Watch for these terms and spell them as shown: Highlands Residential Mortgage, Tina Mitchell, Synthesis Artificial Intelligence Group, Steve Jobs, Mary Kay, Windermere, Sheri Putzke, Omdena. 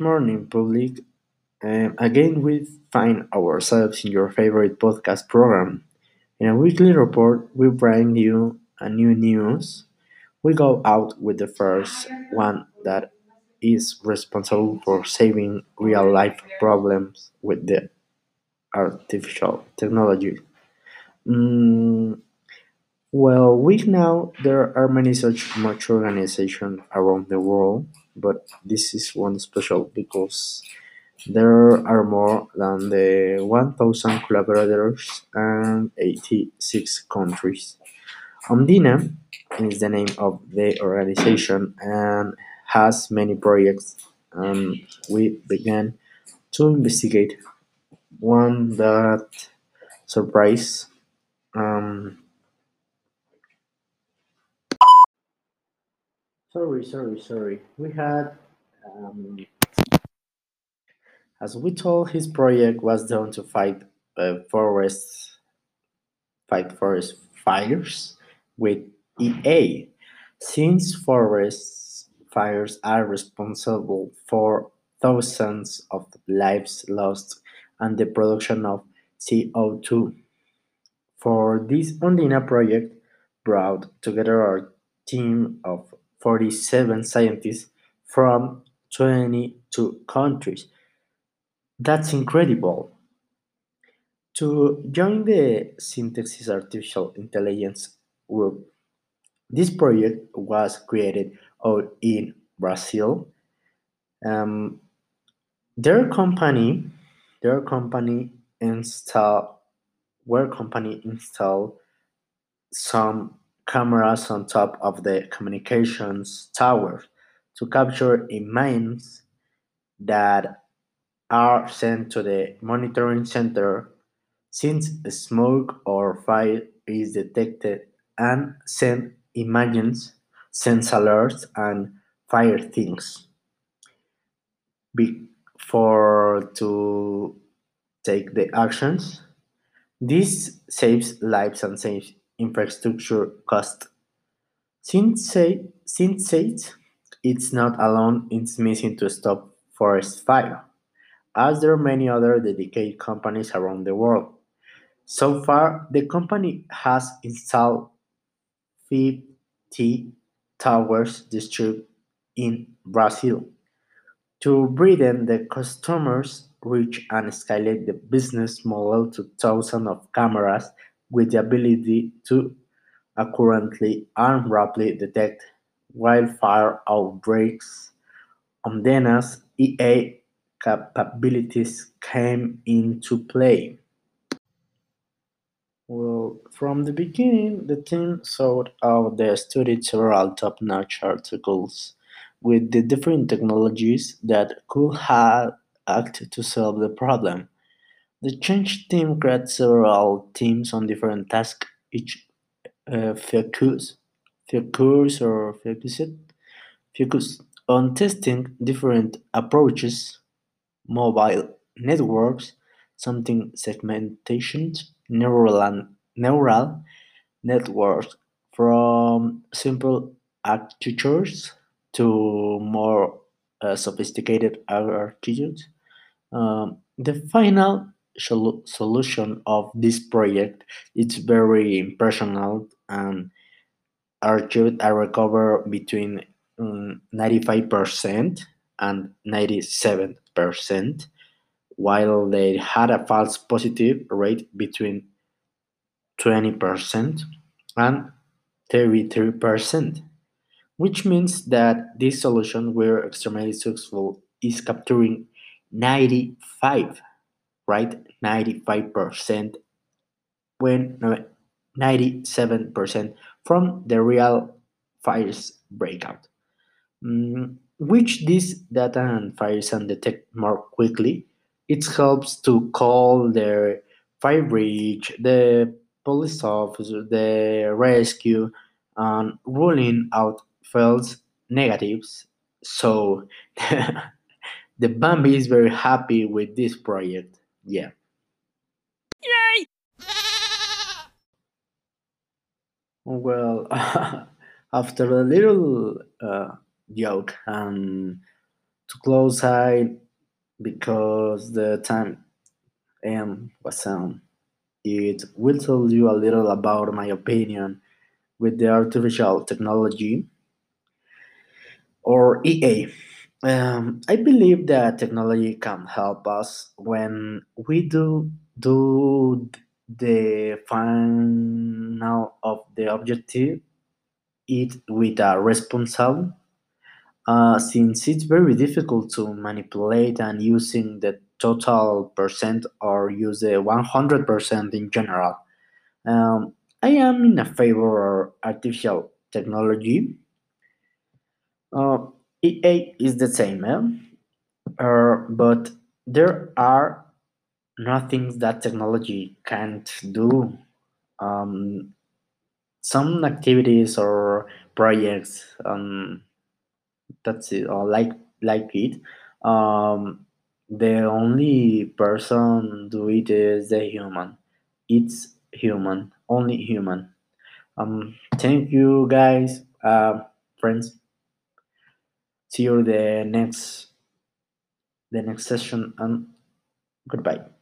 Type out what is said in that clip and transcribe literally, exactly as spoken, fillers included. morning, public. Um, again, we find ourselves in your favorite podcast program. In a weekly report, we bring you a new news. We go out with the first one that is responsible for saving real-life problems with the artificial technology. Mm, well, we know there are many such much organizations around the world, but this is one special because there are more than the one thousand collaborators and eighty-six countries. Omdena is the name of the organization and has many projects. Um, we began to investigate one that surprised um, sorry sorry sorry we had um, as we told his project was done to fight uh, forests fight forest fires with E A, since forest fires are responsible for thousands of lives lost and the production of C O two. For this Omdena project, brought together our team of forty-seven scientists from twenty-two countries. That's incredible. To join the Synthesis Artificial Intelligence Group, this project was created out in Brazil. Um, their company, their company install, where company installed some cameras on top of the communications tower to capture images that are sent to the monitoring center, since smoke or fire is detected and send images, sense alerts, and fire things before to take the actions. This saves lives and saves infrastructure cost. Since since it's not alone in missing to stop forest fire, as there are many other dedicated companies around the world. So far, the company has installed fifty towers distributed in Brazil to broaden the customers' reach and scale the business model to thousands of cameras with the ability to accurately and rapidly detect wildfire outbreaks. Omdena's E A capabilities came into play. Well, from the beginning, the team sought out they studied several top-notch articles with the different technologies that could have acted to solve the problem. The change team created several teams on different tasks, each uh, focus, focus or focused, focused on testing different approaches, mobile networks, something segmentation, neural and neural networks, from simple architectures to more uh, sophisticated architectures. Um, the final sol- solution of this project is very impersonal and achieved a recover between um, ninety-five percent and ninety-seven percent, while they had a false positive rate between twenty percent and thirty-three percent, which means that this solution, where extremely successful, is capturing ninety-five, right, ninety-five percent when no, ninety-seven percent from the real fires breakout, mm, which this data and fires and detect more quickly. It helps to call the fire brigade, the police officer, the rescue, and ruling out false negatives. So the Bambi is very happy with this project. Yeah. Yay! Well, after a little uh, joke and to close high because the time M was on. It will tell you a little about my opinion with the artificial technology, or E A. Um, I believe that technology can help us when we do do the final of the objective it with a responsible, uh, since it's very difficult to manipulate and using the total percent or use the one hundred percent in general. Um, I am in a favor of artificial technology. Uh, E A is the same, eh? uh, but there are no things that technology can't do. Um, some activities or projects, um, that's it, or like like it. Um, the only person do it is the human. It's human, only human. Um, thank you guys, uh, friends. See you the next the next session, and goodbye.